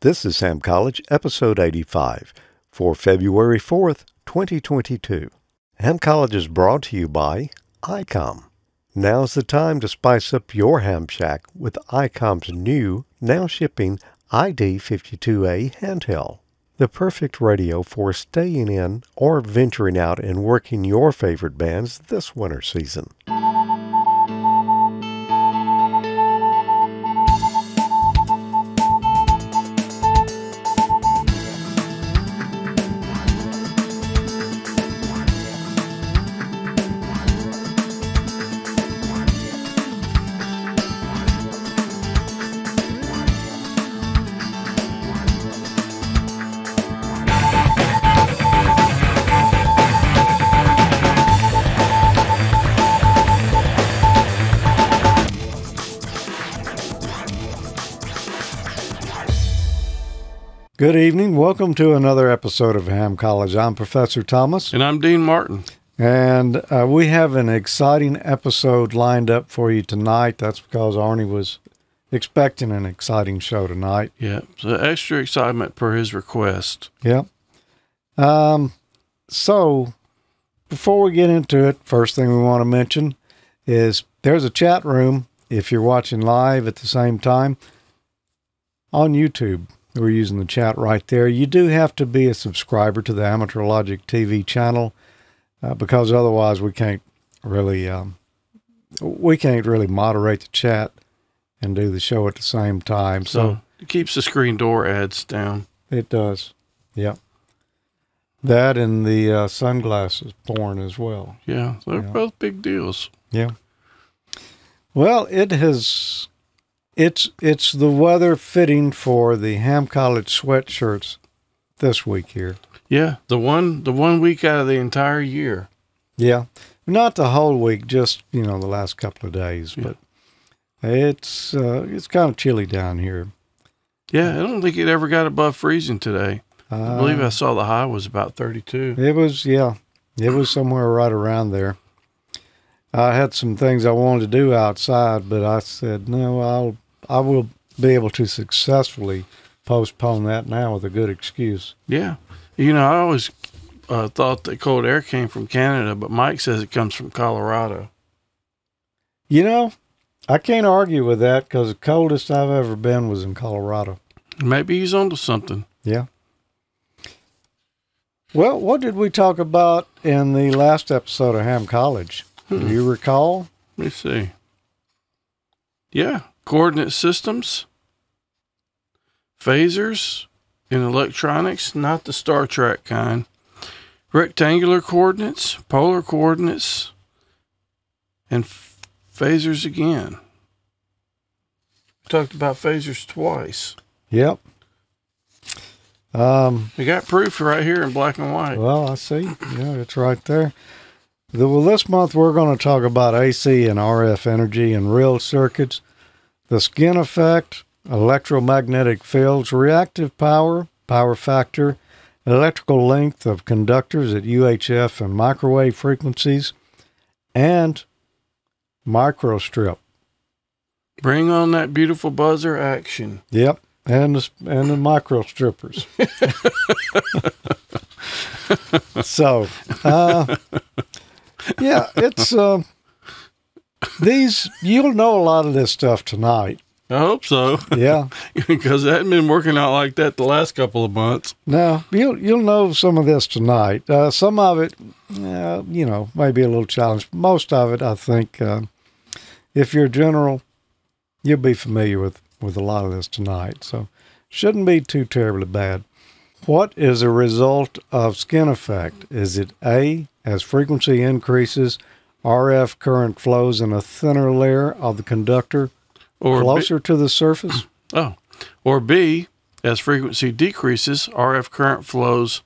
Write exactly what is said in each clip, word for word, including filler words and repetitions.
This is Ham College, Episode eighty-five, for February fourth, twenty twenty-two. Ham College is brought to you by I COM. Now's the time to spice up your ham shack with I COM's new, now shipping I D fifty-two A handheld. The perfect radio for staying in or venturing out and working your favorite bands this winter season. Good evening. Welcome to another episode of Ham College. I'm Professor Thomas. And I'm Dean Martin. And uh, we have an exciting episode lined up for you tonight. That's because Arnie was expecting an exciting show tonight. Yeah, so extra excitement per his request. Yep. Yeah. Um, so, before we get into it, first thing we want to mention is there's a chat room, if you're watching live at the same time, on YouTube. We're using the chat right there. You do have to be a subscriber to the Amateur Logic T V channel uh, because otherwise we can't really um, we can't really moderate the chat and do the show at the same time. So, so it keeps the screen door ads down. It does. Yeah. That and the uh, sunglasses porn as well. Yeah, they're you know. both big deals. Yeah. Well, it has. It's it's the weather fitting for the Ham College sweatshirts this week here. Yeah, the one the one week out of the entire year. Yeah, not the whole week, just you know the last couple of days. Yeah. But it's uh, it's kind of chilly down here. Yeah, I don't think it ever got above freezing today. Uh, I believe I saw the high was about thirty-two. It was yeah, it was somewhere right around there. I had some things I wanted to do outside, but I said no, I'll. I will be able to successfully postpone that now with a good excuse. Yeah. You know, I always uh, thought that cold air came from Canada, but Mike says it comes from Colorado. You know, I can't argue with that because the coldest I've ever been was in Colorado. Maybe he's onto something. Yeah. Well, what did we talk about in the last episode of Ham College? Hmm. Do you recall? Let me see. Yeah. Coordinate systems, phasers, and electronics, not the Star Trek kind, rectangular coordinates, polar coordinates, and f- phasers again. We talked about phasers twice. Yep. Um, we got proof right here in black and white. Well, I see. Yeah, it's right there. The, well, this month we're going to talk about A C and R F energy and real circuits, the skin effect, electromagnetic fields, reactive power, power factor, electrical length of conductors at U H F and microwave frequencies, and microstrip. Bring on that beautiful buzzer action. Yep, and the, and the microstrippers. so, uh, yeah, it's... Uh, These, you'll know a lot of this stuff tonight. I hope so. Yeah. Because I hadn't been working out like that the last couple of months. No, you'll, you'll know some of this tonight. Uh, some of it, uh, you know, maybe a little challenge. Most of it, I think, uh, if you're general, you'll be familiar with, with a lot of this tonight. So shouldn't be too terribly bad. What is a result of skin effect? Is it A, as frequency increases, R F current flows in a thinner layer of the conductor or closer B, to the surface? Oh, or B, as frequency decreases, R F current flows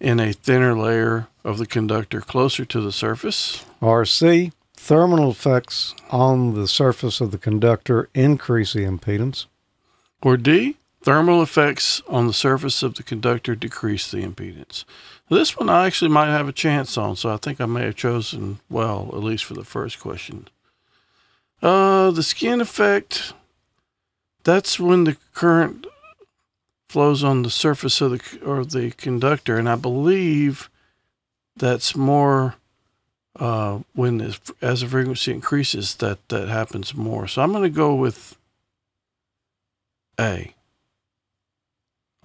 in a thinner layer of the conductor closer to the surface. Or C, thermal effects on the surface of the conductor increase the impedance. Or D, thermal effects on the surface of the conductor decrease the impedance. This one I actually might have a chance on, so I think I may have chosen well, at least for the first question. Uh, the skin effect, that's when the current flows on the surface of the or the conductor, and I believe that's more uh, when this, as the frequency increases, that that happens more. So I'm going to go with A.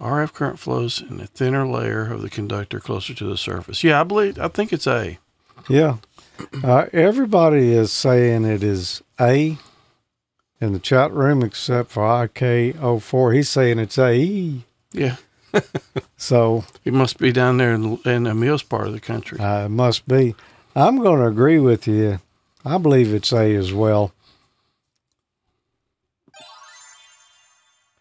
R F current flows in a thinner layer of the conductor closer to the surface. Yeah, I believe I think it's A. Yeah, uh, everybody is saying it is A in the chat room except for I K oh four. He's saying it's A. Yeah. So he must be down there in, in Emil's part of the country. Uh, it must be. I'm going to agree with you. I believe it's A as well.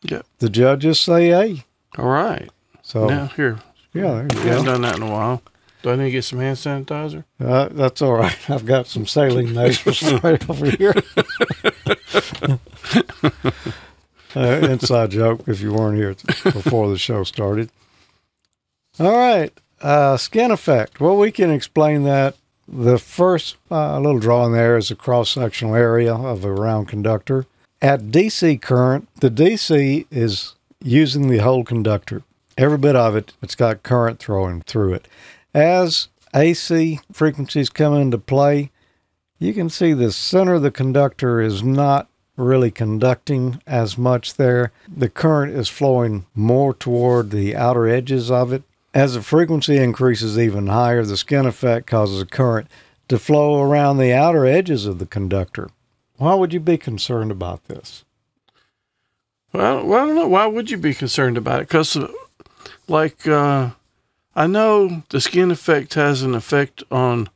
Yep. The judges say A. All right. So now here. Yeah, there you go. We haven't done that in a while. Do I need to get some hand sanitizer? Uh, that's all right. I've got some saline nasals right over here. uh, inside joke if you weren't here before the show started. All right. Uh, skin effect. Well, we can explain that. The first uh, little drawing there is a cross-sectional area of a round conductor. At D C current, the D C is using the whole conductor. Every bit of it, it's got current throwing through it. As A C frequencies come into play, you can see the center of the conductor is not really conducting as much there. The current is flowing more toward the outer edges of it. As the frequency increases even higher, the skin effect causes the current to flow around the outer edges of the conductor. Why would you be concerned about this? Well, well I don't know. Why would you be concerned about it? Because, uh, like... Uh I know the skin effect has an effect on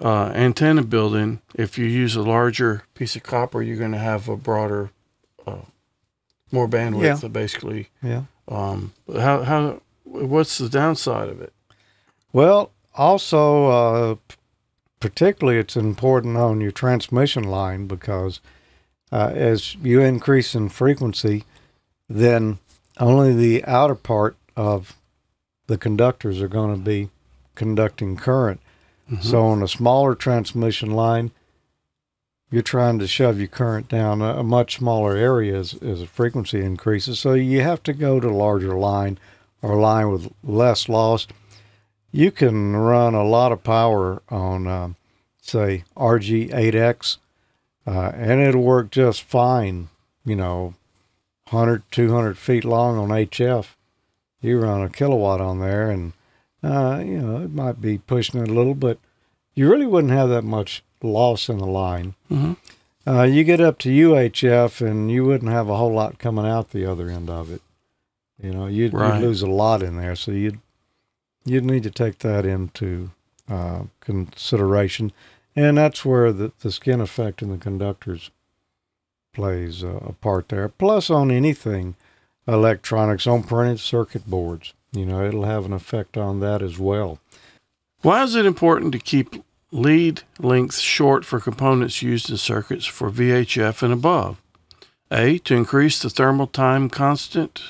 uh, antenna building. If you use a larger piece of copper, you're going to have a broader, uh, more bandwidth, yeah. basically. Yeah. Um, how, how, what's the downside of it? Well, also, uh, particularly it's important on your transmission line because uh, as you increase in frequency, then only the outer part of the conductors are going to be conducting current. Mm-hmm. So on a smaller transmission line, you're trying to shove your current down a much smaller area as, as the frequency increases. So you have to go to a larger line or a line with less loss. You can run a lot of power on, um, say, R G eight X, uh, and it'll work just fine, you know, one hundred, two hundred feet long on H F. You run a kilowatt on there, and, uh, you know, it might be pushing it a little, but you really wouldn't have that much loss in the line. Mm-hmm. Uh, you get up to U H F, and you wouldn't have a whole lot coming out the other end of it. You know, you'd, right. you'd lose a lot in there, so you'd, you'd need to take that into uh, consideration. And that's where the, the skin effect in the conductors plays a, a part there. Plus, on anything... electronics on printed circuit boards. You know, it'll have an effect on that as well. Why is it important to keep lead lengths short for components used in circuits for V H F and above? A, to increase the thermal time constant.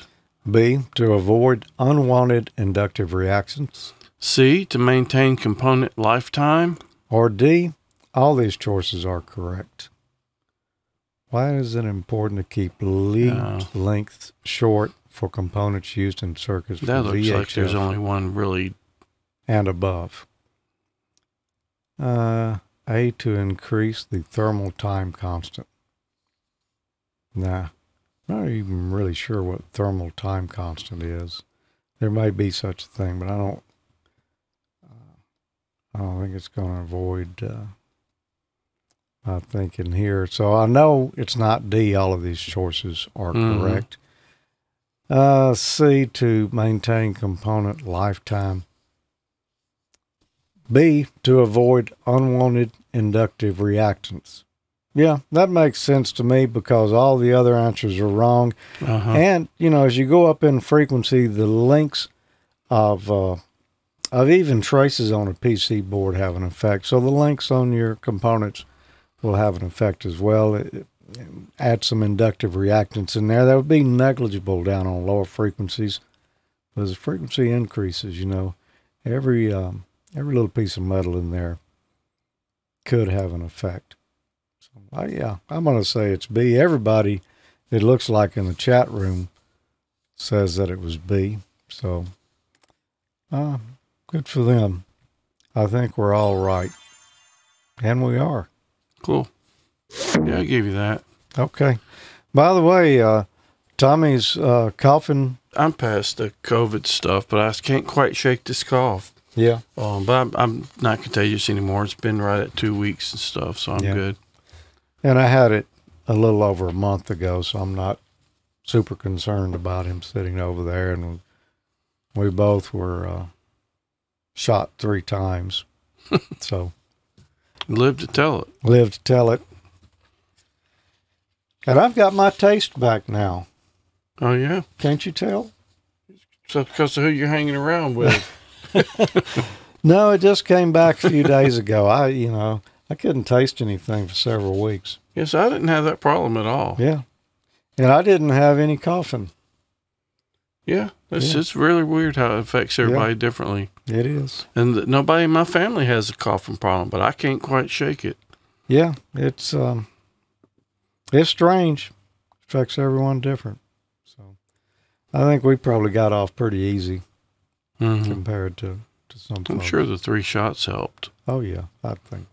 B, to avoid unwanted inductive reactions. C, to maintain component lifetime. Or D, all these choices are correct. Why is it important to keep lead uh, lengths short for components used in circuits? That looks V H F like there's only one really. And above. Uh, A, to increase the thermal time constant. Nah, not even really sure what thermal time constant is. There may be such a thing, but I don't. Uh, I don't think it's going to avoid. Uh, I'm thinking here. So I know it's not D. All of these choices are mm-hmm. correct. Uh, C, to maintain component lifetime. B, to avoid unwanted inductive reactance. Yeah, that makes sense to me because all the other answers are wrong. Uh-huh. And, you know, as you go up in frequency, the lengths of... Uh, of even traces on a P C board have an effect. So the lengths on your components will have an effect as well. It, it, add some inductive reactants in there. That would be negligible down on lower frequencies. But as the frequency increases, you know, every um, every little piece of metal in there could have an effect. So uh, yeah, I'm going to say it's B. Everybody, it looks like in the chat room, says that it was B. So, uh, good for them. I think we're all right. And we are. Cool. Yeah, I gave you that. Okay. By the way, uh, Tommy's uh, coughing. I'm past the COVID stuff, but I can't quite shake this cough. Yeah. Um, but I'm, I'm not contagious anymore. It's been right at two weeks and stuff, so I'm yeah. good. And I had it a little over a month ago, so I'm not super concerned about him sitting over there. And we both were uh, shot three times. So. Live to tell it. Live to tell it. And I've got my taste back now. Oh, yeah. Can't you tell? So because of who you're hanging around with. No, it just came back a few days ago. I, you know, I couldn't taste anything for several weeks. Yes, I didn't have that problem at all. Yeah. And I didn't have any coughing. Yeah. It's, yeah. it's really weird how it affects everybody yeah. differently. It is. And the, nobody in my family has a coughing problem, but I can't quite shake it. Yeah. It's, um, it's strange. It affects everyone different. So I think we probably got off pretty easy mm-hmm. compared to, to some folks. I'm sure the three shots helped. Oh, yeah. I think,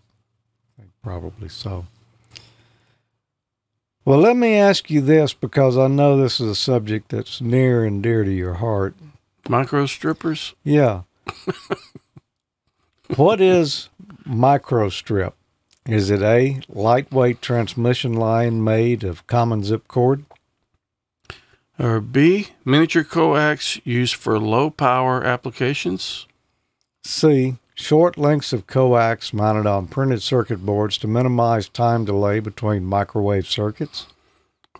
I think probably so. Well, let me ask you this, because I know this is a subject that's near and dear to your heart. Micro strippers? Yeah. What is micro strip? Is it A, lightweight transmission line made of common zip cord? Or B, miniature coax used for low power applications? C, short lengths of coax mounted on printed circuit boards to minimize time delay between microwave circuits.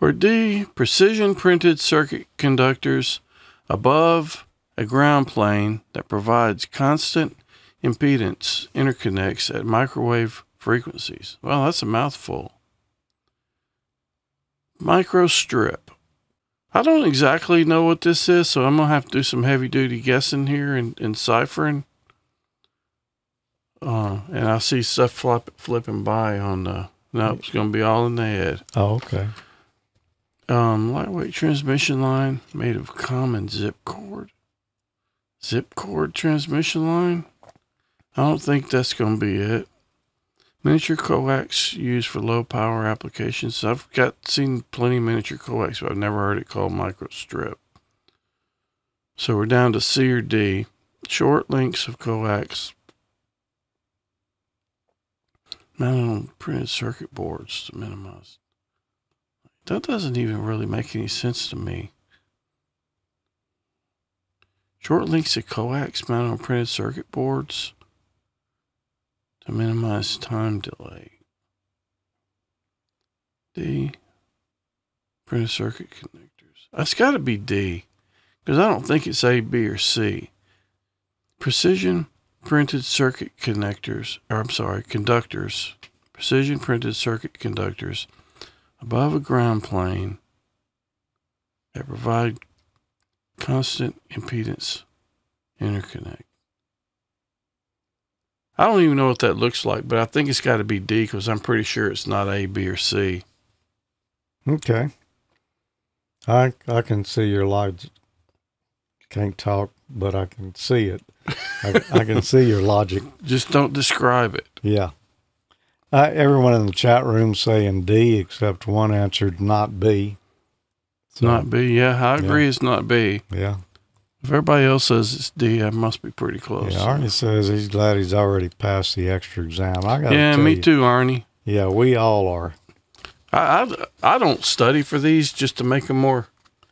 Or D, precision printed circuit conductors above a ground plane that provides constant impedance interconnects at microwave frequencies. Well, that's a mouthful. Microstrip. I don't exactly know what this is, so I'm going to have to do some heavy-duty guessing here and, and ciphering. Uh, and I see stuff flop, flipping by on the... Nope, it's going to be all in the head. Oh, okay. Um, lightweight transmission line made of common zip cord. Zip cord transmission line? I don't think that's going to be it. Miniature coax used for low power applications. I've got seen plenty of miniature coax, but I've never heard it called micro strip. So we're down to C or D. Short lengths of coax mounted on printed circuit boards to minimize. That doesn't even really make any sense to me. Short lengths of coax mounted on printed circuit boards to minimize time delay. D, printed circuit connectors. That's got to be D, because I don't think it's A, B, or C. Precision printed circuit connectors, or I'm sorry, conductors. Precision printed circuit conductors above a ground plane that provide constant impedance interconnect. I don't even know what that looks like, but I think it's got to be D because I'm pretty sure it's not A, B, or C. Okay. I I can see your logic. Can't talk, but I can see it. I, I can see your logic. Just don't describe it. Yeah. Uh, everyone in the chat room saying D, except one answered not B. So, not B, yeah. I agree yeah. it's not B. Yeah. If everybody else says it's D, I must be pretty close. Yeah, Arnie says he's glad he's already passed the extra exam. I gotta yeah, tell me you, too, Arnie. Yeah, we all are. I, I, I don't study for these just to make them more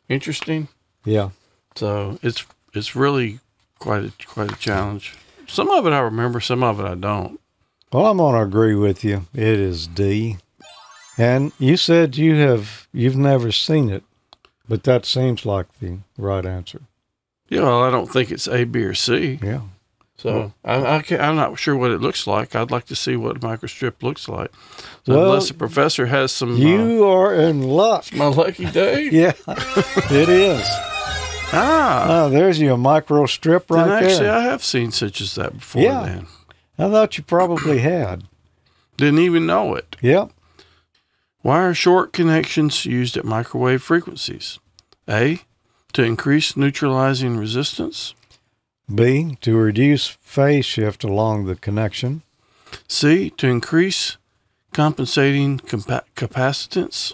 interesting. Yeah. So it's it's really quite a, quite a challenge. Some of it I remember, some of it I don't. Well, I'm going to agree with you. It is D. And you said you have, you've never seen it, but that seems like the right answer. Yeah, well, I don't think it's A, B, or C. Yeah. So well, I, I can't, I'm not sure what it looks like. I'd like to see what microstrip looks like. So well, unless the professor has some... You uh, are in luck. It's my lucky day. Yeah, it is. Ah. Oh, there's your microstrip right actually, there. Actually, I have seen such as that before yeah. then. I thought you probably had. Didn't even know it. Yep. Why are short connections used at microwave frequencies? A, To increase neutralizing resistance. B, to reduce phase shift along the connection. C, to increase compensating compa- capacitance.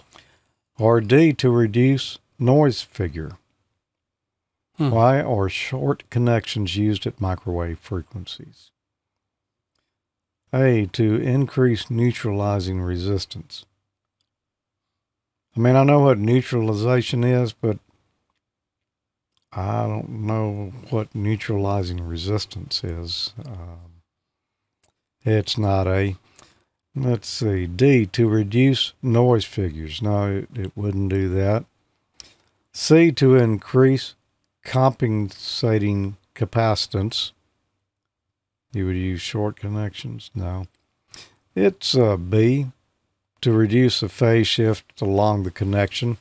Or D, to reduce noise figure. Hmm. Why are short connections used at microwave frequencies? A, to increase neutralizing resistance. I mean, I know what neutralization is, but I don't know what neutralizing resistance is. Um, it's not A. Let's see. D, to reduce noise figures. No, it, it wouldn't do that. C, to increase compensating capacitance. You would use short connections. No. It's uh, B, to reduce the phase shift along the connection.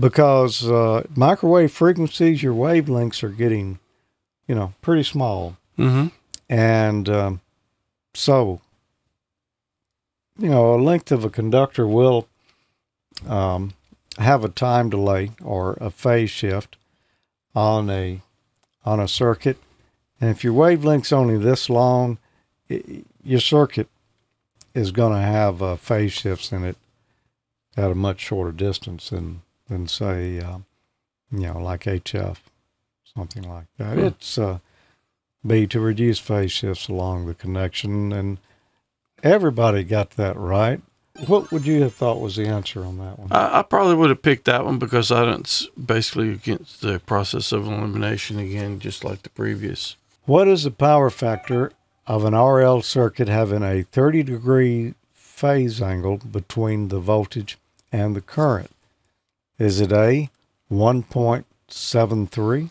Because uh, microwave frequencies, your wavelengths are getting, you know, pretty small. Mm-hmm. And um, so, you know, a length of a conductor will um, have a time delay or a phase shift on a on a circuit. And if your wavelength's only this long, it, your circuit is going to have uh, phase shifts in it at a much shorter distance than... than say, uh, you know, like H F, something like that. Yeah. It's uh, B, to reduce phase shifts along the connection, and everybody got that right. What would you have thought was the answer on that one? I, I probably would have picked that one because I don't basically against the process of elimination again, just like the previous. What is the power factor of an R L circuit having a thirty degree phase angle between the voltage and the current? Is it A, one point seven three?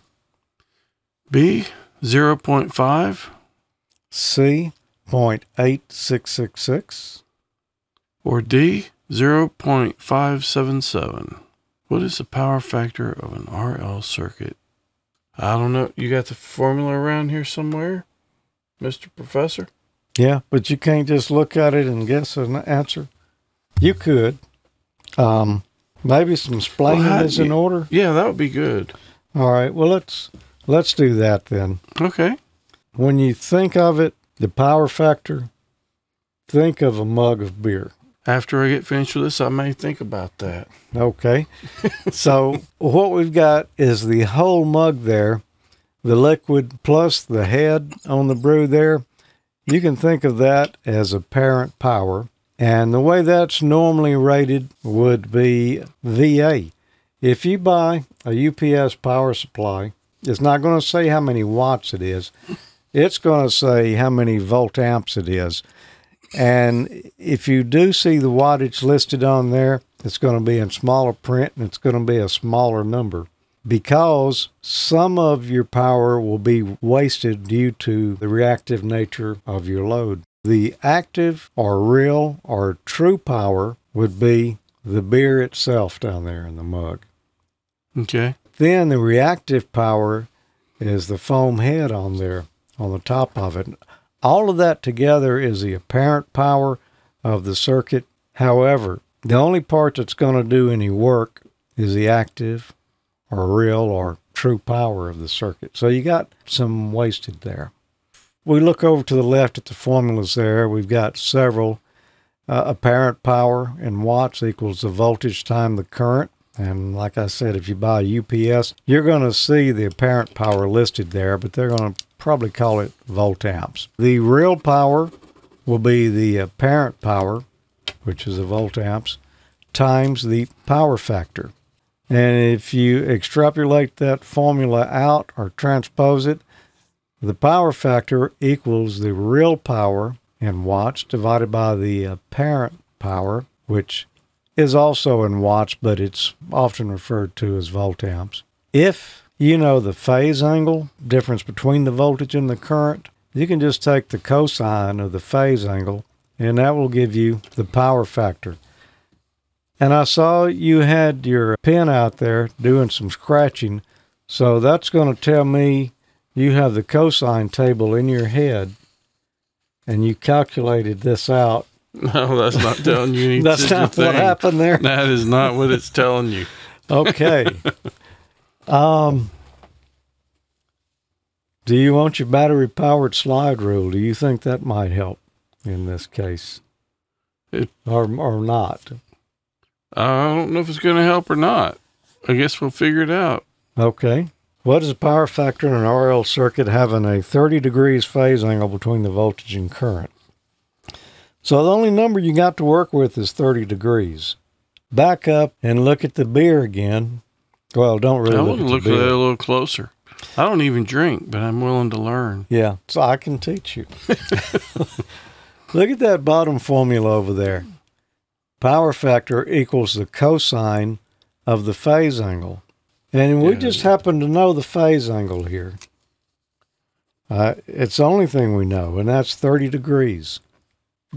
B, zero point five? C, zero point eight six six six? Or D, zero point five seven seven? What is the power factor of an R L circuit? I don't know. You got the formula around here somewhere, Mister Professor? Yeah, but you can't just look at it and guess an answer. You could. Um... Maybe some splaining well, is you, in order. Yeah, that would be good. All right. Well, let's let's do that then. Okay. When you think of it, the power factor, think of a mug of beer. After I get finished with this, I may think about that. Okay. So what we've got is the whole mug there, the liquid plus the head on the brew there. You can think of that as apparent power. And the way that's normally rated would be V A. If you buy a U P S power supply, it's not going to say how many watts it is. It's going to say how many volt amps it is. And if you do see the wattage listed on there, it's going to be in smaller print and it's going to be a smaller number because some of your power will be wasted due to the reactive nature of your load. The active or real or true power would be the beer itself down there in the mug. Okay. Then the reactive power is the foam head on there, on the top of it. All of that together is the apparent power of the circuit. However, the only part that's going to do any work is the active or real or true power of the circuit. So you got some wasted there. We look over to the left at the formulas there. We've got several. Uh, apparent power in watts equals the voltage times the current. And like I said, if you buy a U P S, you're going to see the apparent power listed there, but they're going to probably call it volt amps. The real power will be the apparent power, which is the volt amps, times the power factor. And if you extrapolate that formula out or transpose it, the power factor equals the real power in watts divided by the apparent power, which is also in watts, but it's often referred to as volt amps. If you know the phase angle, difference between the voltage and the current, you can just take the cosine of the phase angle, and that will give you the power factor. And I saw you had your pen out there doing some scratching, so that's going to tell me you have the cosine table in your head, and you calculated this out. No, that's not telling you anything. That's not what happened there. That is not what it's telling you. Okay. Um, do you want your battery-powered slide rule? Do you think that might help in this case, it, or or not? I don't know if it's going to help or not. I guess we'll figure it out. Okay. What does the power factor in an R L circuit having a thirty degrees phase angle between the voltage and current? So the only number you got to work with is thirty degrees. Back up and look at the beer again. Well, don't really I look at the look beer. I want to look a little closer. I don't even drink, but I'm willing to learn. Yeah, so I can teach you. Look at that bottom formula over there. Power factor equals the cosine of the phase angle. And we yeah. just happen to know the phase angle here. Uh, it's the only thing we know, and that's thirty degrees.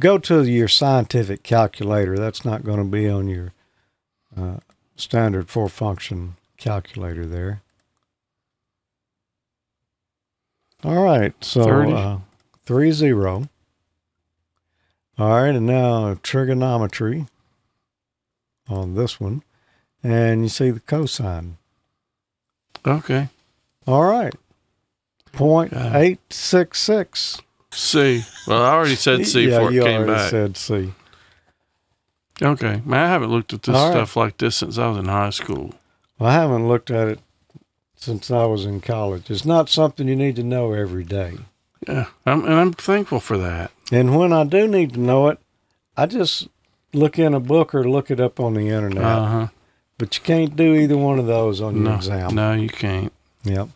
Go to your scientific calculator. That's not going to be on your uh, standard four-function calculator there. All right, so uh, three zero. All right, and now trigonometry on this one. And you see the cosine. Okay. All right. point eight six six. C. Well, I already said C yeah, before it came back. Yeah, you already said C. Okay. Man, I haven't looked at this All stuff right. like this since I was in high school. Well, I haven't looked at it since I was in college. It's not something you need to know every day. Yeah, I'm, and I'm thankful for that. And when I do need to know it, I just look in a book or look it up on the internet. Uh-huh. But you can't do either one of those on your no, exam. No, you can't. Yep.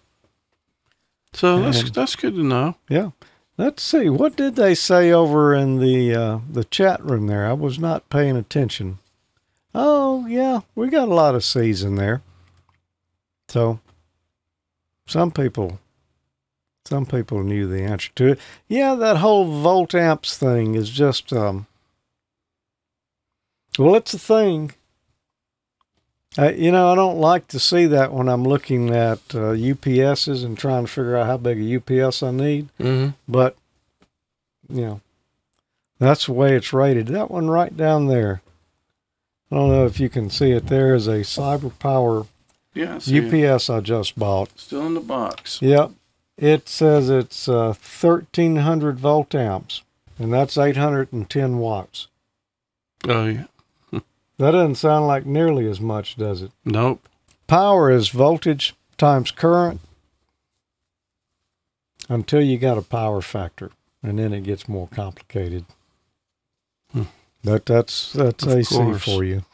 So that's and, that's good to know. Yeah. Let's see. What did they say over in the uh, the chat room there? I was not paying attention. Oh, yeah. We got a lot of C's in there. So some people, some people knew the answer to it. Yeah, that whole volt amps thing is just, um, well, it's a thing. Uh, you know, I don't like to see that when I'm looking at uh, U P S's and trying to figure out how big a U P S I need. Mm-hmm. But, you know, that's the way it's rated. That one right down there. I don't know if you can see it. There is a CyberPower yeah, I U P S it. I just bought. Still in the box. Yep. It says it's uh, thirteen hundred volt amps, and that's eight hundred ten watts. Oh, yeah. That doesn't sound like nearly as much, does it? Nope. Power is voltage times current until you got a power factor, and then it gets more complicated. Hmm. But that's that's of A C course. For you.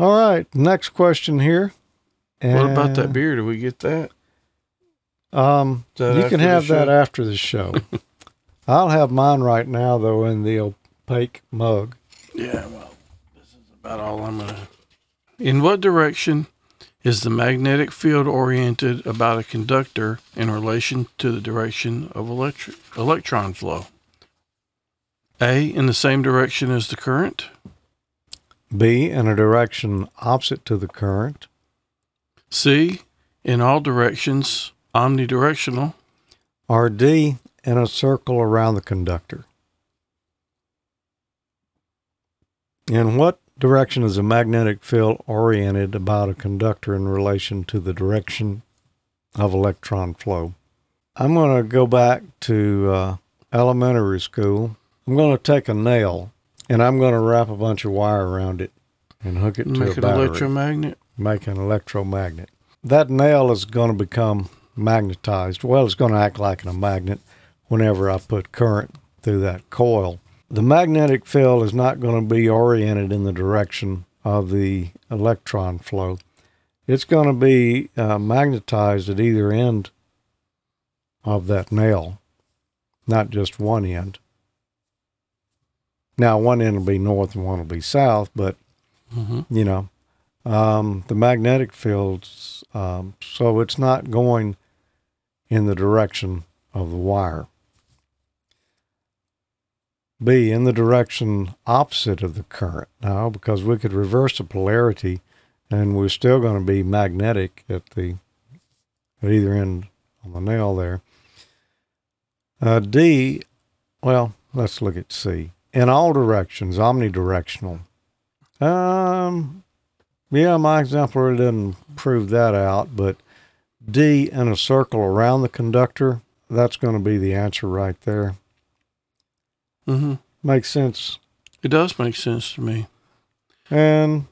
All right, next question here. What and, about that beer? Did we get that? Um, that you can have that after the show. I'll have mine right now, though, in the opaque mug. Yeah, well. About all I'm gonna. In what direction is the magnetic field oriented about a conductor in relation to the direction of electric electron flow? A, in the same direction as the current. B, in a direction opposite to the current. C, in all directions, omnidirectional. Or D, in a circle around the conductor. In what direction is a magnetic field oriented about a conductor in relation to the direction of electron flow? I'm going to go back to uh, elementary school. I'm going to take a nail, and I'm going to wrap a bunch of wire around it and hook it to Make a battery. Make an electromagnet? Make an electromagnet. That nail is going to become magnetized. Well, it's going to act like a magnet whenever I put current through that coil. The magnetic field is not going to be oriented in the direction of the electron flow. It's going to be uh, magnetized at either end of that nail, not just one end. Now, one end will be north and one will be south, but, mm-hmm. you know, um, the magnetic field's, um, so it's not going in the direction of the wire. B, in the direction opposite of the current. Now, because we could reverse the polarity, and we're still going to be magnetic at the at either end on the nail there. Uh, D, well, let's look at C. In all directions, omnidirectional. Um, Yeah, my exemplar didn't prove that out, but D in a circle around the conductor, that's going to be the answer right there. Mm-hmm. Makes sense. It does make sense to me. And,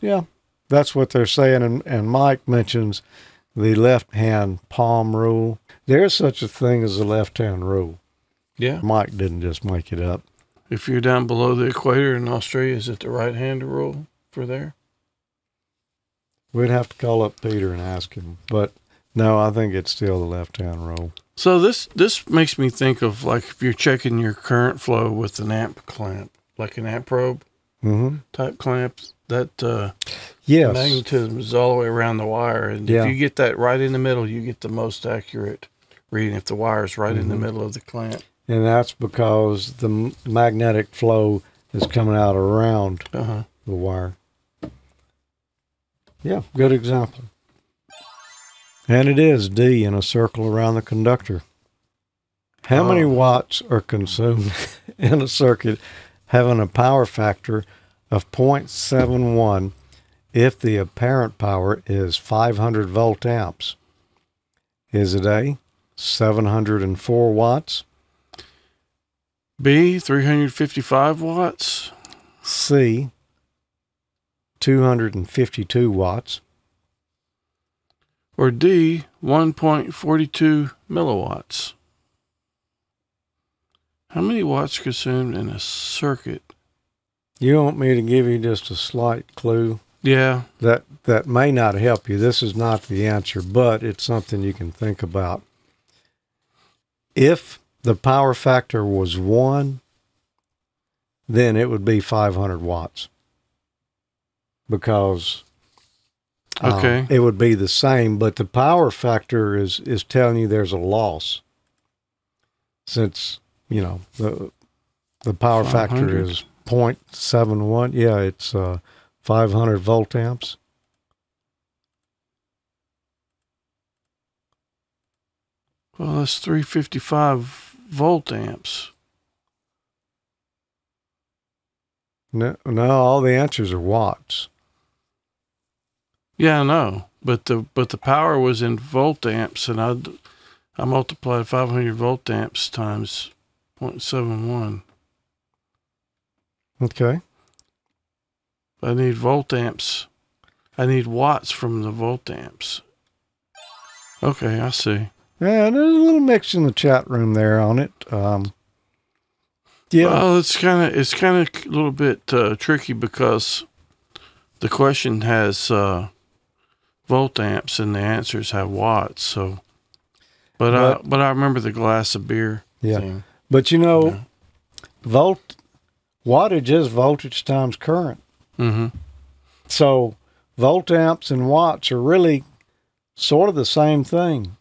yeah, that's what they're saying. And, and Mike mentions the left-hand palm rule. There is such a thing as the left-hand rule. Yeah. Mike didn't just make it up. If you're down below the equator in Australia, is it the right-hand rule for there? We'd have to call up Peter and ask him. But, no, I think it's still the left-hand rule. So this, this makes me think of, like, if you're checking your current flow with an amp clamp, like an amp probe mm-hmm. type clamp, that uh, yes. magnetism is all the way around the wire. And yeah. if you get that right in the middle, you get the most accurate reading if the wire is right mm-hmm. in the middle of the clamp. And that's because the magnetic flow is coming out around uh-huh. the wire. Yeah, good example. And it is D in a circle around the conductor. How oh. many watts are consumed in a circuit having a power factor of zero point seven one if the apparent power is five hundred volt amps? Is it A, seven hundred four watts? B, three hundred fifty-five watts? C, two hundred fifty-two watts? Or D, one point four two milliwatts. How many watts consumed in a circuit? You want me to give you just a slight clue? Yeah. That that may not help you. This is not the answer, but it's something you can think about. If the power factor was one, then it would be five hundred watts. Because... Okay. Um, it would be the same, but the power factor is, is telling you there's a loss. Since, you know, the the power factor is zero point seven one. Yeah, it's uh, five hundred volt amps. Well, that's three hundred fifty-five volt amps. No, no, all the answers are watts. Yeah, I know, but the but the power was in volt amps, and I, I multiplied five hundred volt amps times zero point seven one. Okay. I need volt amps. I need watts from the volt amps. Okay, I see. Yeah, there's a little mix in the chat room there on it. Um, yeah. Well, it's kind of it's kind of a little bit uh, tricky because the question has. Uh, volt amps and the answers have watts. So, but but I, but I remember the glass of beer. Yeah, thing. But you know, yeah. volt wattage is voltage times current. Mm-hmm. So volt amps and watts are really sort of the same thing.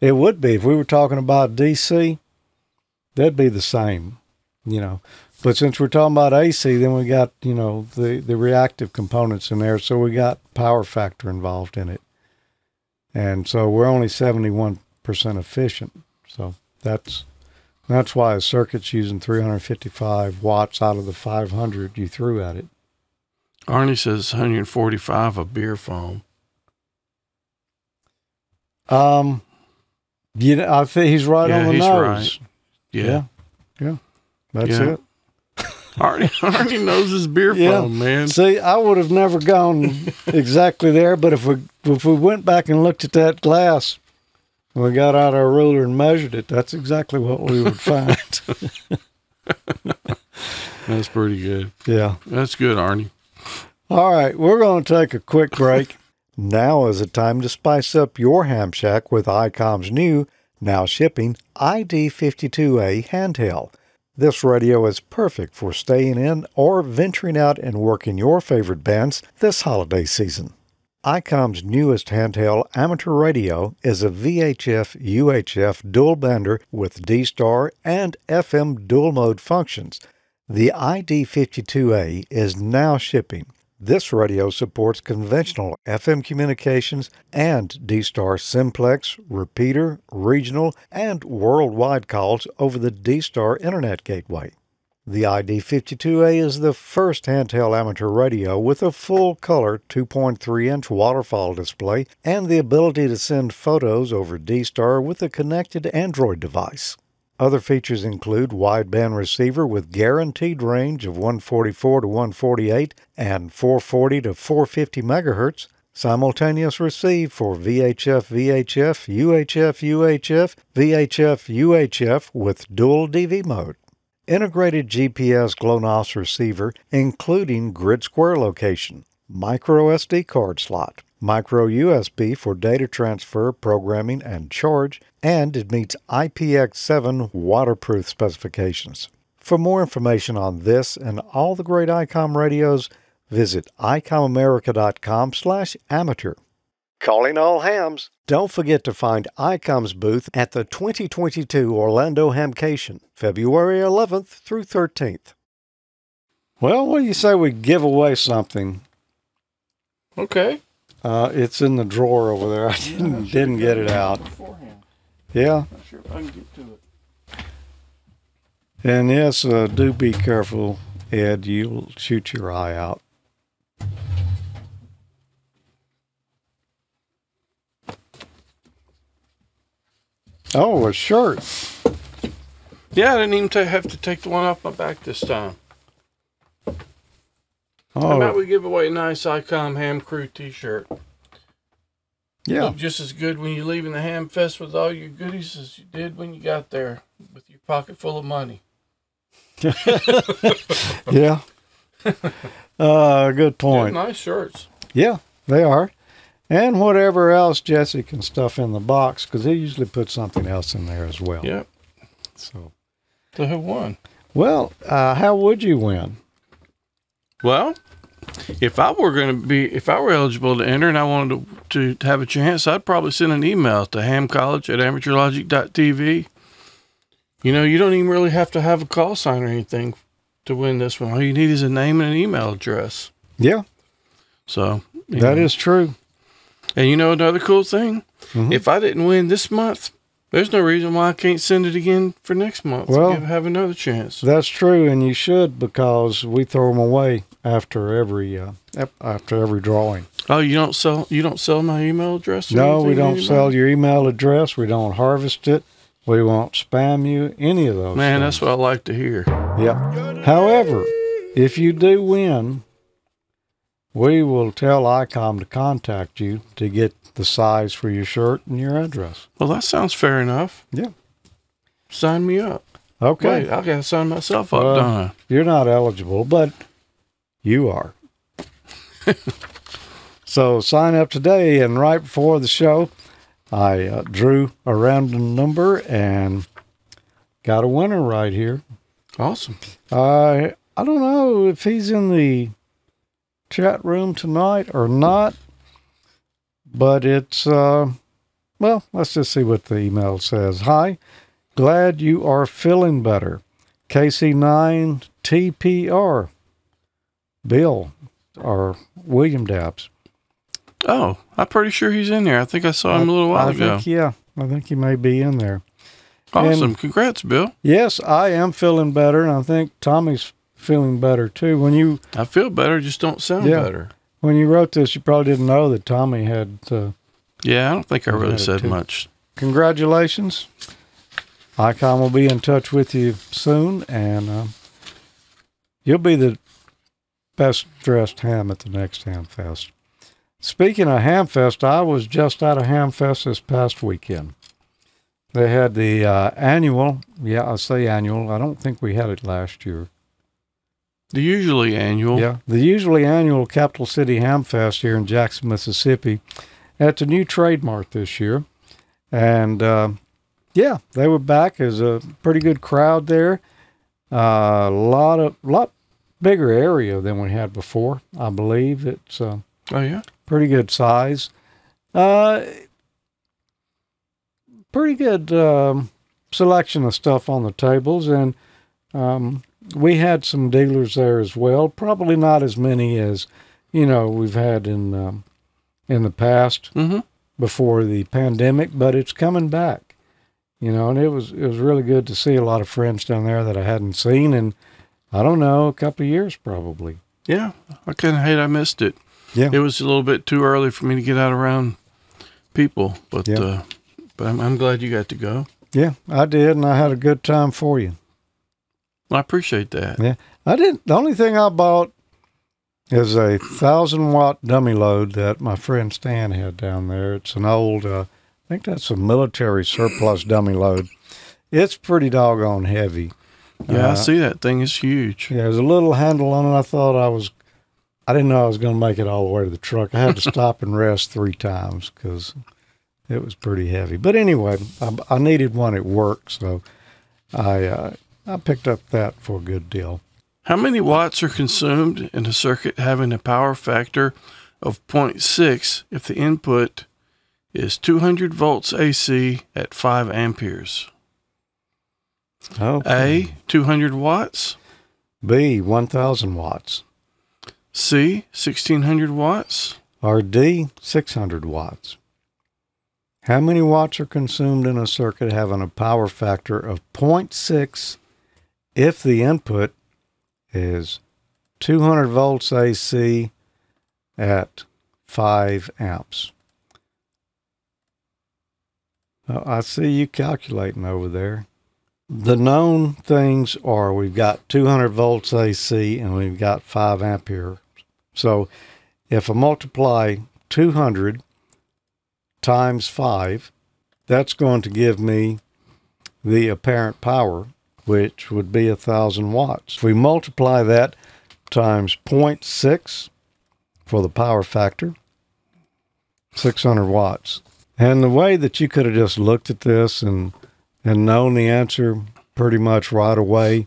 It would be if we were talking about D C, that'd be the same, you know. But since we're talking about A C, then we got, you know, the, the reactive components in there. So we got power factor involved in it. And so we're only seventy-one percent efficient. So that's that's why a circuit's using three hundred fifty-five watts out of the five hundred you threw at it. Arnie says one hundred forty-five a beer foam. Um, you know, I think he's right yeah, on the he's nose. Right. Yeah. Yeah. Yeah. That's yeah. it. Arnie, Arnie knows his beer yeah. foam, man. See, I would have never gone exactly there, but if we if we went back and looked at that glass and we got out our ruler and measured it, that's exactly what we would find. That's pretty good. Yeah. That's good, Arnie. All right, we're going to take a quick break. Now is the time to spice up your ham shack with I COM's new, now shipping, I D fifty-two A handheld. This radio is perfect for staying in or venturing out and working your favorite bands this holiday season. I COM's newest handheld amateur radio is a V H F U H F dual bander with D-Star and F M dual mode functions. The I D fifty-two A is now shipping. This radio supports conventional F M communications and D-Star simplex, repeater, regional, and worldwide calls over the D-Star Internet Gateway. The I D fifty-two A is the first handheld amateur radio with a full-color two point three inch waterfall display and the ability to send photos over D-Star with a connected Android device. Other features include wideband receiver with guaranteed range of one forty-four to one forty-eight and four forty to four fifty megahertz, simultaneous receive for V H F V H F, U H F U H F, V H F U H F with dual D V mode. Integrated G P S GLONASS receiver, including grid square location, micro S D card slot, micro U S B for data transfer, programming, and charge, and it meets I P X seven waterproof specifications. For more information on this and all the great ICOM radios, visit icom america dot com slash amateur. Calling all hams! Don't forget to find ICOM's booth at the twenty twenty-two Orlando Hamcation, February eleventh through thirteenth. Well, what do you say we give away something? Okay. Uh, it's in the drawer over there. I didn't, yeah, I didn't get it out. Beforehand. Yeah. I'm not sure if I can get to it. And yes, uh, do be careful, Ed. You'll shoot your eye out. Oh, a shirt. Yeah, I didn't even t- have to take the one off my back this time. Oh. How about we give away a nice ICOM Ham Crew t-shirt? Yeah. Look just as good when you're leaving the Ham Fest with all your goodies as you did when you got there with your pocket full of money. Yeah. Uh, good point. They're nice shirts. Yeah, they are. And whatever else Jesse can stuff in the box, because he usually puts something else in there as well. Yep. So, so who won? Well, uh, how would you win? Well, if I were going to be, if I were eligible to enter and I wanted to, to have a chance, I'd probably send an email to Ham College at amateur logic dot t v. You know, you don't even really have to have a call sign or anything to win this one. All you need is a name and an email address. Yeah. So that know. is true. And you know another cool thing? Mm-hmm. If I didn't win this month, there's no reason why I can't send it again for next month. Well, and have another chance. That's true, and you should, because we throw them away after every uh, after every drawing. Oh, you don't sell you don't sell my email address? No, we don't sell your email address. We don't harvest it. We won't spam you. Any of those. Man, things. That's what I like to hear. Yeah. However, if you do win, we will tell ICOM to contact you to get the size for your shirt and your address. Well, that sounds fair enough. Yeah. Sign me up. Okay. Wait, I got to sign myself up, well, don't I? You're not eligible, but you are. So sign up today, and right before the show, I uh, drew a random number and got a winner right here. Awesome. Uh, I don't know if he's in the chat room tonight or not, but it's uh well let's just see what the email says. Hi, glad you are feeling better. K C nine T P R, Bill or William Dabbs. Oh, I'm pretty sure he's in there. I think I saw him I, a little while I ago. Think, yeah, I think he may be in there. Awesome. And congrats, Bill. Yes, I am feeling better, and I think Tommy's feeling better too. When you I feel better, just don't sound yeah, better. When you wrote this, you probably didn't know that Tommy had uh, yeah, I don't think I really said too. much. Congratulations. ICOM will be in touch with you soon, and uh, you'll be the best dressed ham at the next Ham Fest. Speaking of Ham Fest, I was just out of Ham Fest this past weekend. They had the uh, annual, yeah, I say annual, I don't think we had it last year. The usually annual. Yeah, the usually annual Capital City Ham Fest here in Jackson, Mississippi. That's a new trademark this year. And, uh, yeah, they were back as a pretty good crowd there. A uh, lot of lot bigger area than we had before, I believe. It's uh, oh, yeah, pretty good size. Uh, pretty good um, selection of stuff on the tables. And Um, we had some dealers there as well, probably not as many as, you know, we've had in um, in the past, mm-hmm, before the pandemic, but it's coming back, you know, and it was it was really good to see a lot of friends down there that I hadn't seen, and I don't know, a couple of years probably. Yeah, I kind of hate I missed it. Yeah, it was a little bit too early for me to get out around people, but yeah. uh, but I'm, I'm glad you got to go. Yeah, I did, and I had a good time for you. I appreciate that. Yeah, I didn't. The only thing I bought is a thousand watt dummy load that my friend Stan had down there. It's an old, uh, I think that's a military surplus dummy load. It's pretty doggone heavy. Yeah, uh, I see that thing. It's huge. Yeah, there's a little handle on it. I thought I was, I didn't know I was going to make it all the way to the truck. I had to stop and rest three times because it was pretty heavy. But anyway, I, I needed one at work, so I uh, I picked up that for a good deal. How many watts are consumed in a circuit having a power factor of zero point six if the input is two hundred volts A C at five amperes? Okay. A, two hundred watts. B, one thousand watts. C, sixteen hundred watts. Or D, six hundred watts. How many watts are consumed in a circuit having a power factor of zero point six if the input is two hundred volts A C at five amps? Well, I see you calculating over there. The known things are we've got two hundred volts A C and we've got five amperes. So if I multiply two hundred times five, that's going to give me the apparent power, which would be one thousand watts. If we multiply that times zero point six for the power factor, six hundred watts. And the way that you could have just looked at this and and known the answer pretty much right away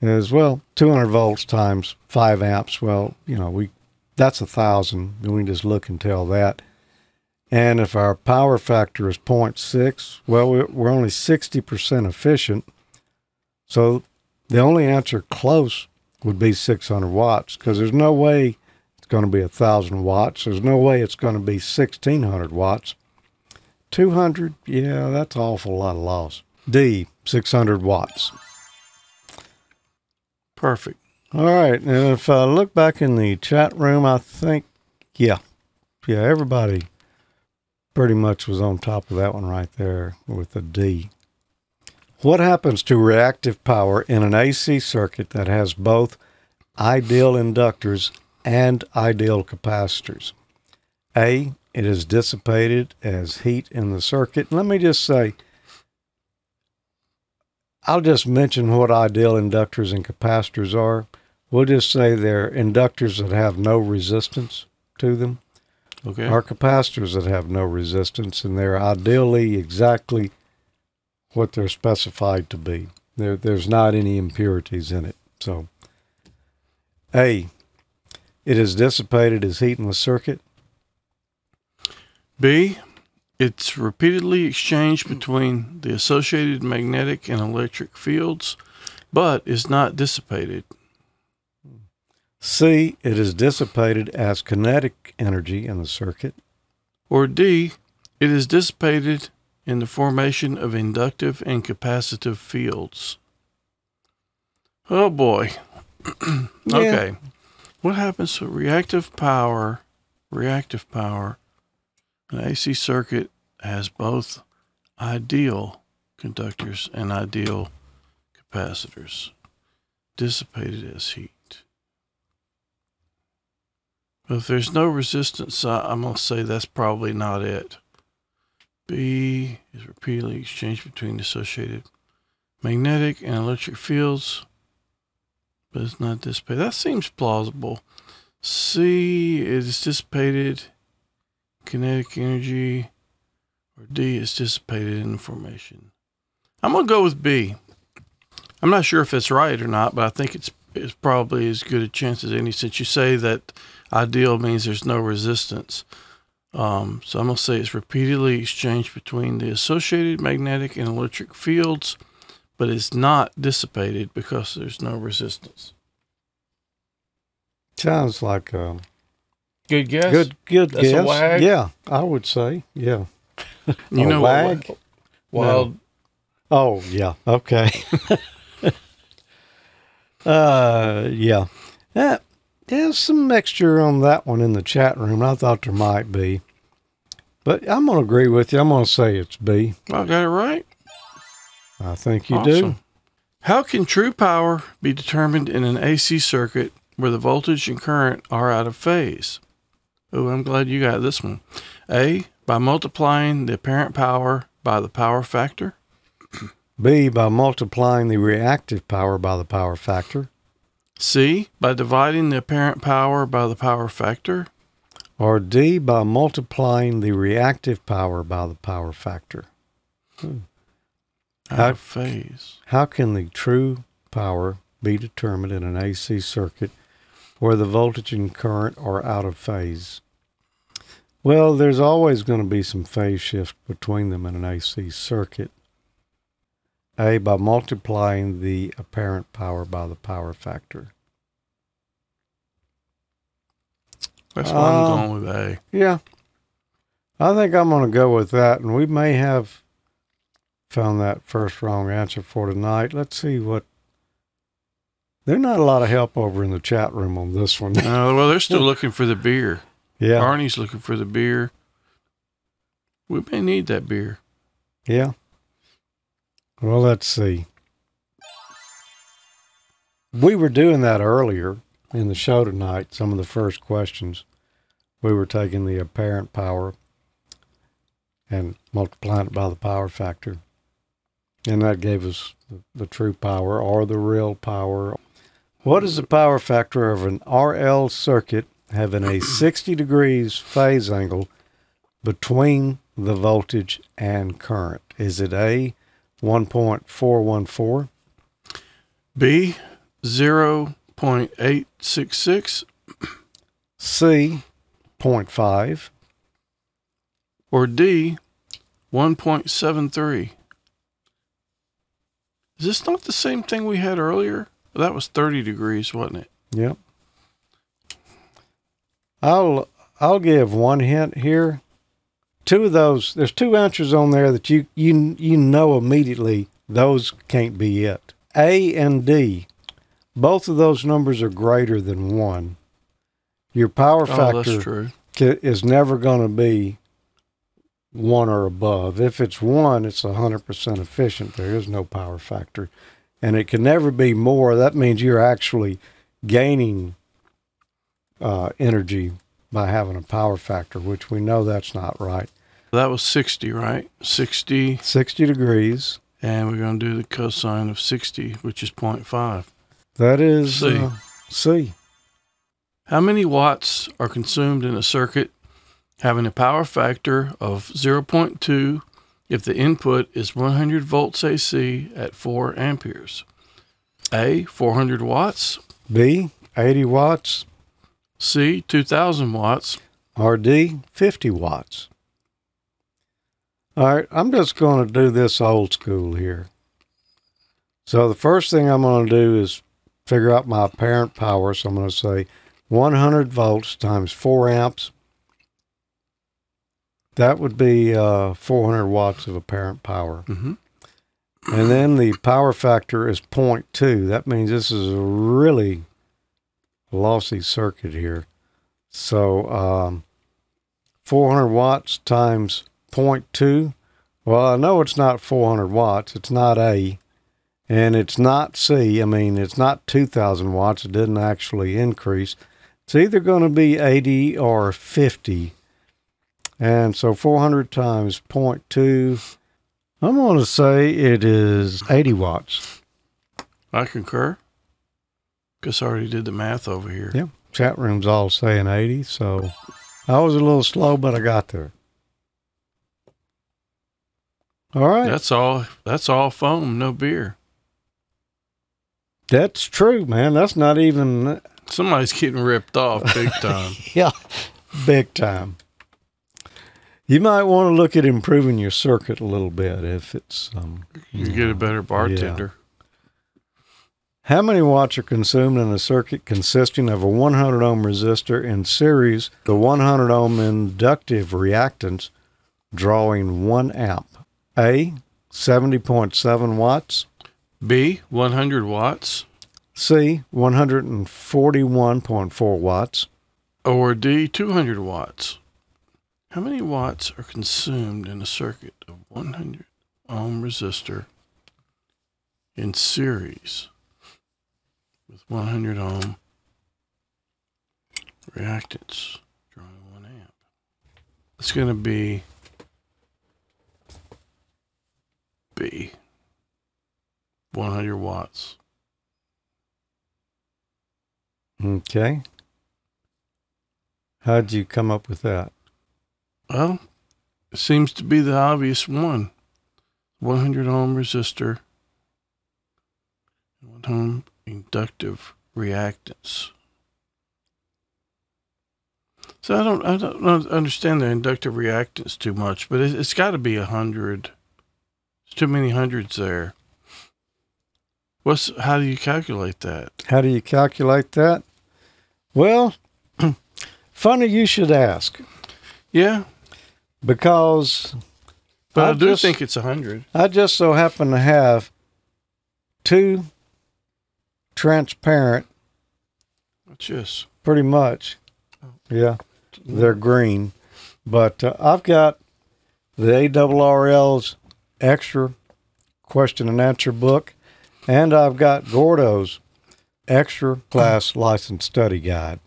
is, well, two hundred volts times five amps. Well, you know, we that's one thousand. We can just look and tell that. And if our power factor is zero point six, well, we're only sixty percent efficient. So the only answer close would be six hundred watts because there's no way it's going to be one thousand watts. There's no way it's going to be sixteen hundred watts. two hundred, yeah, that's an awful lot of loss. D, six hundred watts. Perfect. All right, and if I look back in the chat room, I think, yeah, yeah, everybody pretty much was on top of that one right there with a D. What happens to reactive power in an A C circuit that has both ideal inductors and ideal capacitors? A, it is dissipated as heat in the circuit. Let me just say, I'll just mention what ideal inductors and capacitors are. We'll just say they're inductors that have no resistance to them. Okay. Or capacitors that have no resistance, and they're ideally exactly what they're specified to be. There, there's not any impurities in it. So, A, it is dissipated as heat in the circuit. B, it's repeatedly exchanged between the associated magnetic and electric fields, but is not dissipated. C, it is dissipated as kinetic energy in the circuit. Or D, it is dissipated in the formation of inductive and capacitive fields. Oh, boy. Yeah. Okay. What happens to reactive power, reactive power, an A C circuit has both ideal conductors and ideal capacitors, dissipated as heat? Well, if there's no resistance, I'm going to say that's probably not it. B is repeatedly exchanged between associated magnetic and electric fields, but it's not dissipated. That seems plausible. C is dissipated kinetic energy, or D is dissipated in formation. I'm going to go with B. I'm not sure if it's right or not, but I think it's it's probably as good a chance as any since you say that ideal means there's no resistance. Um, so I'm going to say it's repeatedly exchanged between the associated magnetic and electric fields, but it's not dissipated because there's no resistance. Sounds like a good guess. Good, good That's guess. A wag? Yeah, I would say. Yeah. You a know, wag? What, wild. No. Oh, yeah. Okay. Uh, yeah. Uh, there's some mixture on that one in the chat room. I thought there might be. But I'm going to agree with you. I'm going to say it's B. I got it right. I think you awesome. do. How can true power be determined in an A C circuit where the voltage and current are out of phase? Oh, I'm glad you got this one. A, by multiplying the apparent power by the power factor. B, by multiplying the reactive power by the power factor. C, by dividing the apparent power by the power factor. Or D, by multiplying the reactive power by the power factor. Hmm. How, phase. How can the true power be determined in an A C circuit where the voltage and current are out of phase? Well, there's always going to be some phase shift between them in an A C circuit. A, by multiplying the apparent power by the power factor. That's why uh, I'm going with A. Yeah. I think I'm going to go with that, and we may have found that first wrong answer for tonight. Let's see what... There's not a lot of help over in the chat room on this one. No, uh, well, they're still looking for the beer. Yeah. Arnie's looking for the beer. We may need that beer. Yeah. Well, let's see. We were doing that earlier in the show tonight, some of the first questions. We were taking the apparent power and multiplying it by the power factor. And that gave us the, the true power or the real power. What is the power factor of an R L circuit having a sixty degrees phase angle between the voltage and current? Is it A, one point four one four? B, zero point eight six six. C, zero point five. Or D, one point seven three. Is this not the same thing we had earlier? That was thirty degrees, wasn't it? Yep. I'll I'll give one hint here. Two of those, there's two answers on there that you you you know immediately those can't be it. A and D. Both of those numbers are greater than one. Your power factor oh, that's true. is never going to be one or above. If it's one, it's one hundred percent efficient. There is no power factor. And it can never be more. That means you're actually gaining uh, energy by having a power factor, which we know that's not right. That was sixty, right? sixty. sixty degrees. And we're going to do the cosine of sixty, which is zero point five. That is C. Uh, C. How many watts are consumed in a circuit having a power factor of zero point two if the input is one hundred volts A C at four amperes? A, four hundred watts. B, eighty watts. C, two thousand watts. Or D, fifty watts. All right, I'm just going to do this old school here. So the first thing I'm going to do is figure out my apparent power. So I'm going to say one hundred volts times four amps. That would be uh, four hundred watts of apparent power. Mm-hmm. And then the power factor is zero point two. That means this is a really lossy circuit here. So um, four hundred watts times zero point two. Well, I know it's not four hundred watts. It's not A. And it's not C. I mean, it's not two thousand watts. It didn't actually increase. It's either going to be eighty or fifty. And so four hundred times zero point two, I'm going to say it is eighty watts. I concur. Because I already did the math over here. Yeah, chat room's all saying eighty, so I was a little slow, but I got there. All right. That's all, that's all foam, no beer. That's true, man. That's not even... Somebody's getting ripped off big time. Yeah, big time. You might want to look at improving your circuit a little bit if it's... Um, you, you get know, a better bartender. Yeah. How many watts are consumed in a circuit consisting of a one hundred ohm resistor in series, the one hundred ohm inductive reactance, drawing one amp? A, seventy point seven watts. B, one hundred watts. C, one hundred forty-one point four watts. Or D, two hundred watts. How many watts are consumed in a circuit of one hundred ohm resistor in series with one hundred ohm reactance drawing one amp? It's going to be B, one hundred watts. Okay. How'd you come up with that? Well, it seems to be the obvious one. one hundred ohm resistor, one ohm inductive reactance. So I don't, I don't understand the inductive reactance too much, but it's, it's got to be one hundred. There's too many hundreds there. What's, how do you calculate that? How do you calculate that? Well, funny you should ask. Yeah. Because... But I, I do just, think it's one hundred. I just so happen to have two transparent... What's this? Pretty much. Yeah. They're green. But uh, I've got the A R R L's extra question and answer book, and I've got Gordo's extra class license study guide.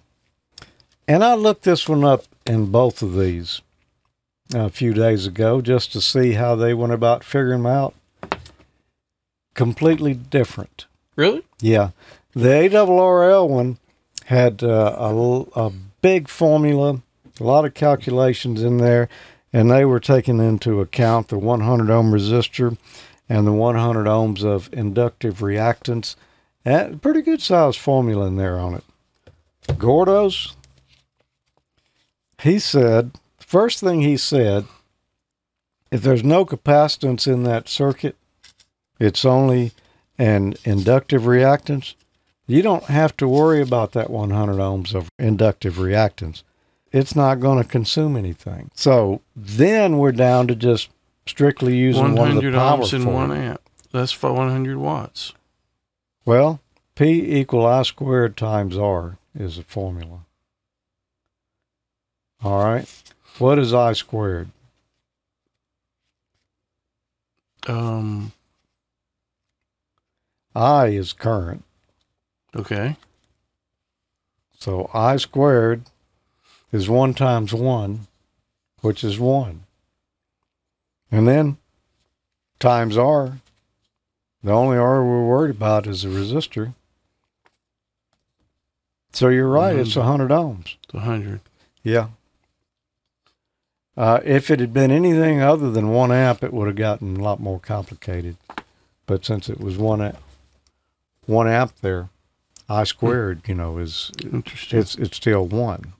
And I looked this one up in both of these a few days ago just to see how they went about figuring them out. Completely different. Really? Yeah. The A R R L one had uh, a, a big formula, a lot of calculations in there, and they were taking into account the one hundred ohm resistor and the one hundred ohms of inductive reactance. And pretty good size formula in there on it. Gordo's, he said, first thing he said, if there's no capacitance in that circuit, it's only an inductive reactance, you don't have to worry about that one hundred ohms of inductive reactance. It's not going to consume anything. So then we're down to just strictly using one of the power ohms in one amp. That's for one hundred watts. Well, P equal I squared times R is the formula. All right. What is I squared? Um, I is current. Okay. So I squared is one times one, which is one. And then times R. The only R we're worried about is the resistor. So you're right. It's one hundred ohms. It's one hundred. Yeah. Uh, if it had been anything other than one amp, it would have gotten a lot more complicated. But since it was one amp, one amp there, I squared, you know, is interesting. It's it's still one.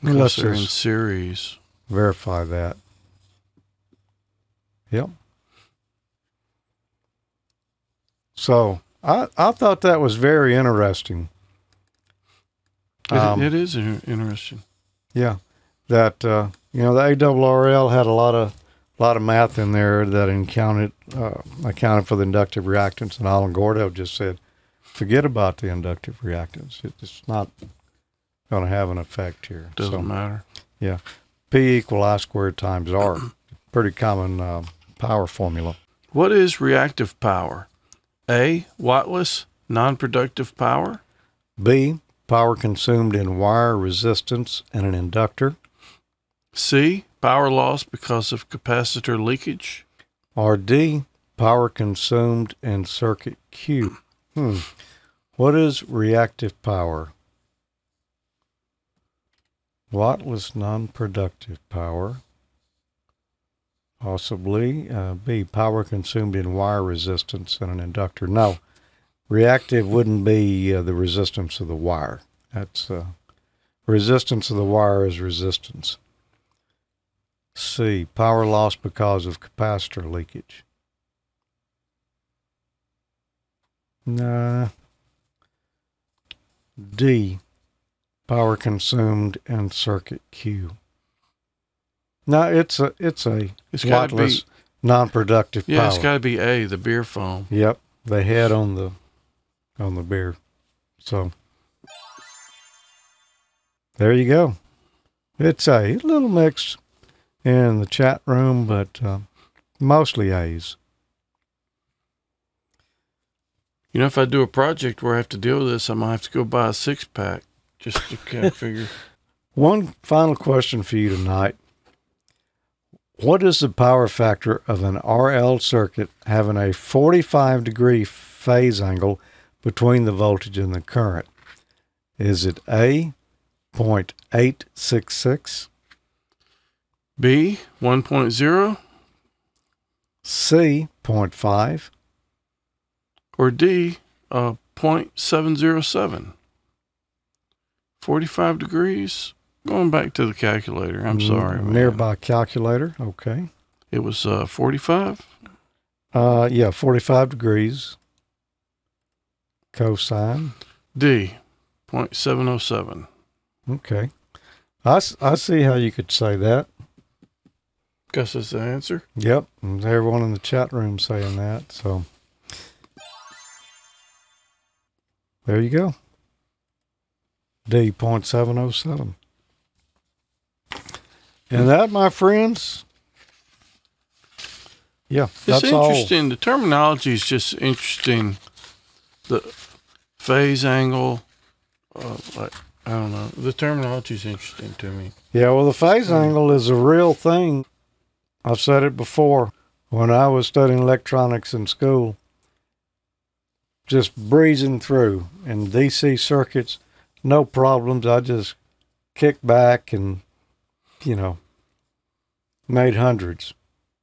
Unless they're in series. Verify that. Yep. So I I thought that was very interesting. Um, it, it is interesting. Yeah. That, uh, you know, the A R R L had a lot of lot of math in there that accounted, uh, accounted for the inductive reactance, and Alan Gordo just said, forget about the inductive reactance. It's not going to have an effect here. Doesn't so, matter. Yeah. P equal I squared times R. Pretty common uh, power formula. What is reactive power? A, wattless, non-productive power. B, power consumed in wire resistance and an inductor. C, power loss because of capacitor leakage. Or D, power consumed in circuit Q. Hmm. What is reactive power? Wattless non-productive power. Possibly uh, B, power consumed in wire resistance and an inductor. No, reactive wouldn't be uh, the resistance of the wire. That's uh, resistance of the wire is resistance. C, power loss because of capacitor leakage. Nah. D, power consumed in circuit Q. No, it's a it's a it's wattless, non-productive yeah, power. Yeah, it's got to be A, the beer foam. Yep, the head on the on the beer. So there you go. It's a little mix in the chat room, but uh, mostly A's. You know, if I do a project where I have to deal with this, I might have to go buy a six pack just to kind of figure. One final question for you tonight. What is the power factor of an R L circuit having a forty-five degree phase angle between the voltage and the current? Is it A, zero point eight six six? B, one point zero? C, zero point five? Or D, uh, zero point seven zero seven? forty-five degrees? Going back to the calculator. I'm sorry. Nearby man. Calculator. Okay. It was uh, forty-five? Uh, yeah, forty-five degrees. Cosine. D, zero point seven zero seven. Okay. I, I see how you could say that. Guess that's the answer. Yep. There's everyone in the chat room saying that. So there you go. D, zero point seven zero seven. And that, my friends, yeah, that's all. It's interesting. All. The terminology is just interesting. The phase angle, uh, like, I don't know. The terminology is interesting to me. Yeah, well, the phase yeah. angle is a real thing. I've said it before. When I was studying electronics in school, just breezing through in D C circuits, no problems. I just kicked back and, you know, made hundreds.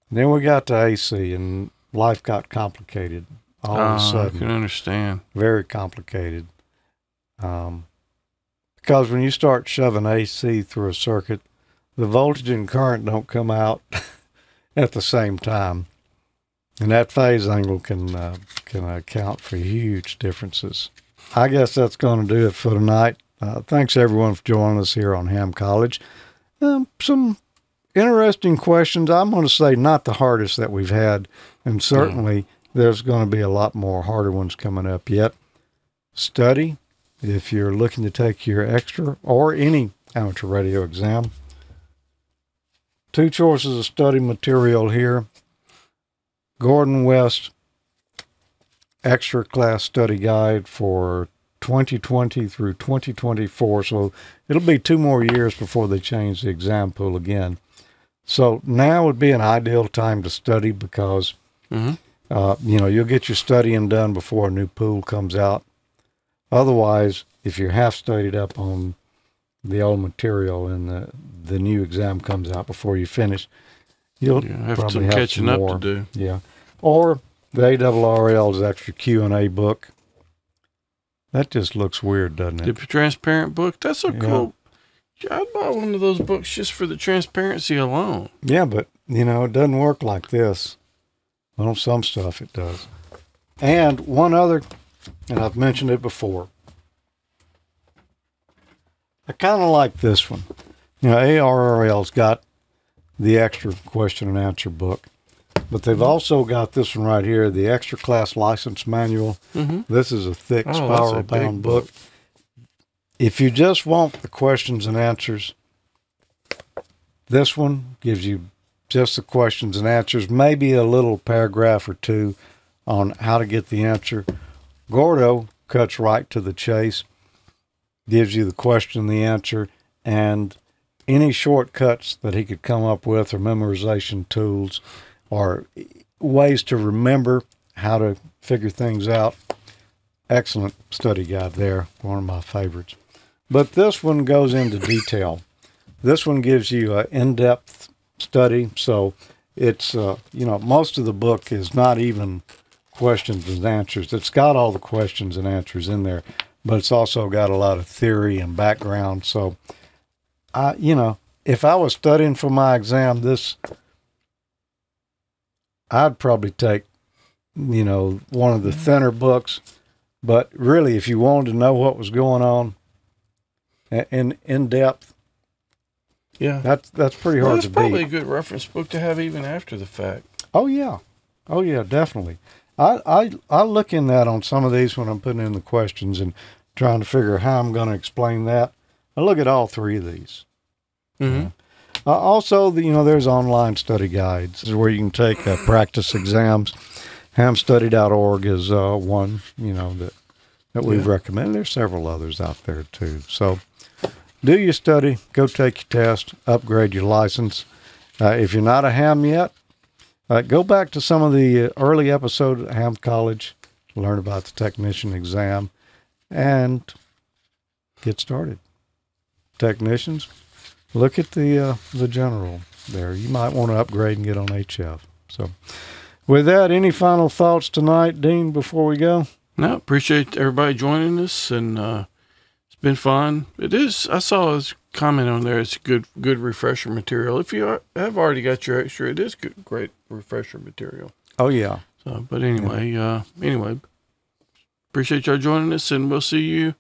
And then we got to A C, and life got complicated all oh, of a sudden. I can understand. Very complicated. Um, because when you start shoving A C through a circuit, the voltage and current don't come out at the same time. And that phase angle can, uh, can account for huge differences. I guess that's going to do it for tonight. Uh, thanks, everyone, for joining us here on Ham College. Um, some interesting questions. I'm going to say not the hardest that we've had, and certainly yeah. there's going to be a lot more harder ones coming up yet. Study, if you're looking to take your extra or any amateur radio exam. Two choices of study material here. Gordon West, extra class study guide for twenty twenty through twenty twenty-four, so it'll be two more years before they change the exam pool again. So now would be an ideal time to study because, mm-hmm. uh, you know, you'll get your studying done before a new pool comes out. Otherwise, if you're half studied up on the old material and the, the new exam comes out before you finish, you'll yeah, have probably some have catching some more. Up to do. Yeah, or the A R R L's extra Q and A book. That just looks weird, doesn't it? The transparent book? That's so yeah. cool. I'd buy one of those books just for the transparency alone. Yeah, but, you know, it doesn't work like this. Well, some stuff it does. And one other, and I've mentioned it before. I kind of like this one. You know, A R R L's got the extra question and answer book. But they've also got this one right here, the Extra Class License Manual. Mm-hmm. This is a thick, oh, spiral-bound book. book. If you just want the questions and answers, this one gives you just the questions and answers, maybe a little paragraph or two on how to get the answer. Gordo cuts right to the chase, gives you the question, the answer, and any shortcuts that he could come up with or memorization tools, or ways to remember how to figure things out. Excellent study guide there, one of my favorites. But this one goes into detail. This one gives you an in-depth study, so it's, uh, you know, most of the book is not even questions and answers. It's got all the questions and answers in there, but it's also got a lot of theory and background. So, I, you know, if I was studying for my exam, this... I'd probably take, you know, one of the thinner books, but really, if you wanted to know what was going on in in depth, yeah, that's that's pretty hard well, to beat. That's probably a good reference book to have even after the fact. Oh yeah, oh yeah, definitely. I, I I look in that on some of these when I'm putting in the questions and trying to figure how I'm going to explain that. I look at all three of these. Mm-hmm. Uh, also, the, you know, there's online study guides. This is where you can take uh, practice exams. ham study dot org is uh, one, you know, that, that we've yeah. recommended. There's several others out there, too. So do your study, go take your test, upgrade your license. Uh, if you're not a ham yet, uh, go back to some of the early episodes at Ham College, learn about the technician exam, and get started. Technicians, look at the uh, the general there. You might want to upgrade and get on H F. So with that, any final thoughts tonight, Dean, before we go? No, appreciate everybody joining us, and uh, it's been fun. It is. I saw his comment on there. It's good good refresher material. If you are, have already got your extra, it is good, great refresher material. Oh, yeah. So, but anyway, yeah. uh, anyway, appreciate y'all joining us, and we'll see you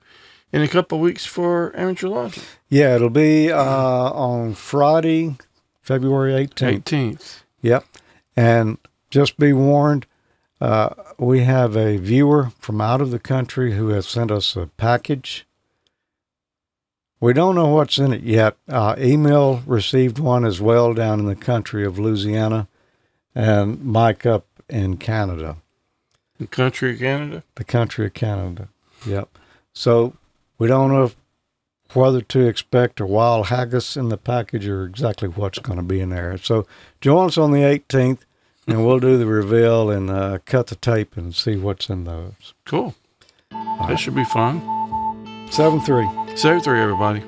in a couple of weeks for Amateur Logic. Yeah, it'll be uh, on Friday, February eighteenth. eighteenth. Yep. And just be warned, uh, we have a viewer from out of the country who has sent us a package. We don't know what's in it yet. Uh, email received one as well down in the country of Louisiana, and Mike up in Canada. The country of Canada? The country of Canada, yep. So we don't know if, whether to expect a wild haggis in the package or exactly what's going to be in there. So join us on the eighteenth, and we'll do the reveal and uh, cut the tape and see what's in those. Cool. All that right. should be fun. seven three. seven three, everybody.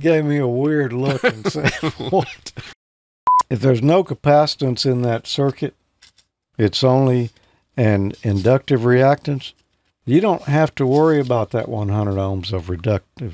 Gave me a weird look and said, what? If there's no capacitance in that circuit, it's only an inductive reactance, you don't have to worry about that one hundred ohms of reductive